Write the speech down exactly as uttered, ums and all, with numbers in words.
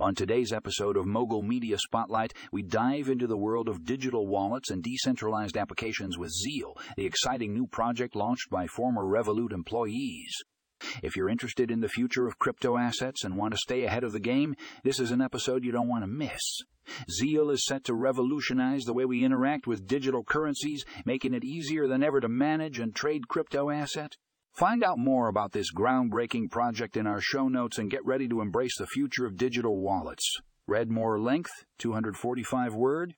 On today's episode of Mogul Media Spotlight, we dive into the world of digital wallets and decentralized applications with Zeal, the exciting new project launched by former Revolut employees. If you're interested in the future of crypto assets and want to stay ahead of the game, this is an episode you don't want to miss. Zeal is set to revolutionize the way we interact with digital currencies, making it easier than ever to manage and trade crypto assets. Find out more about this groundbreaking project in our show notes and get ready to embrace the future of digital wallets. Read more length, two hundred forty-five word.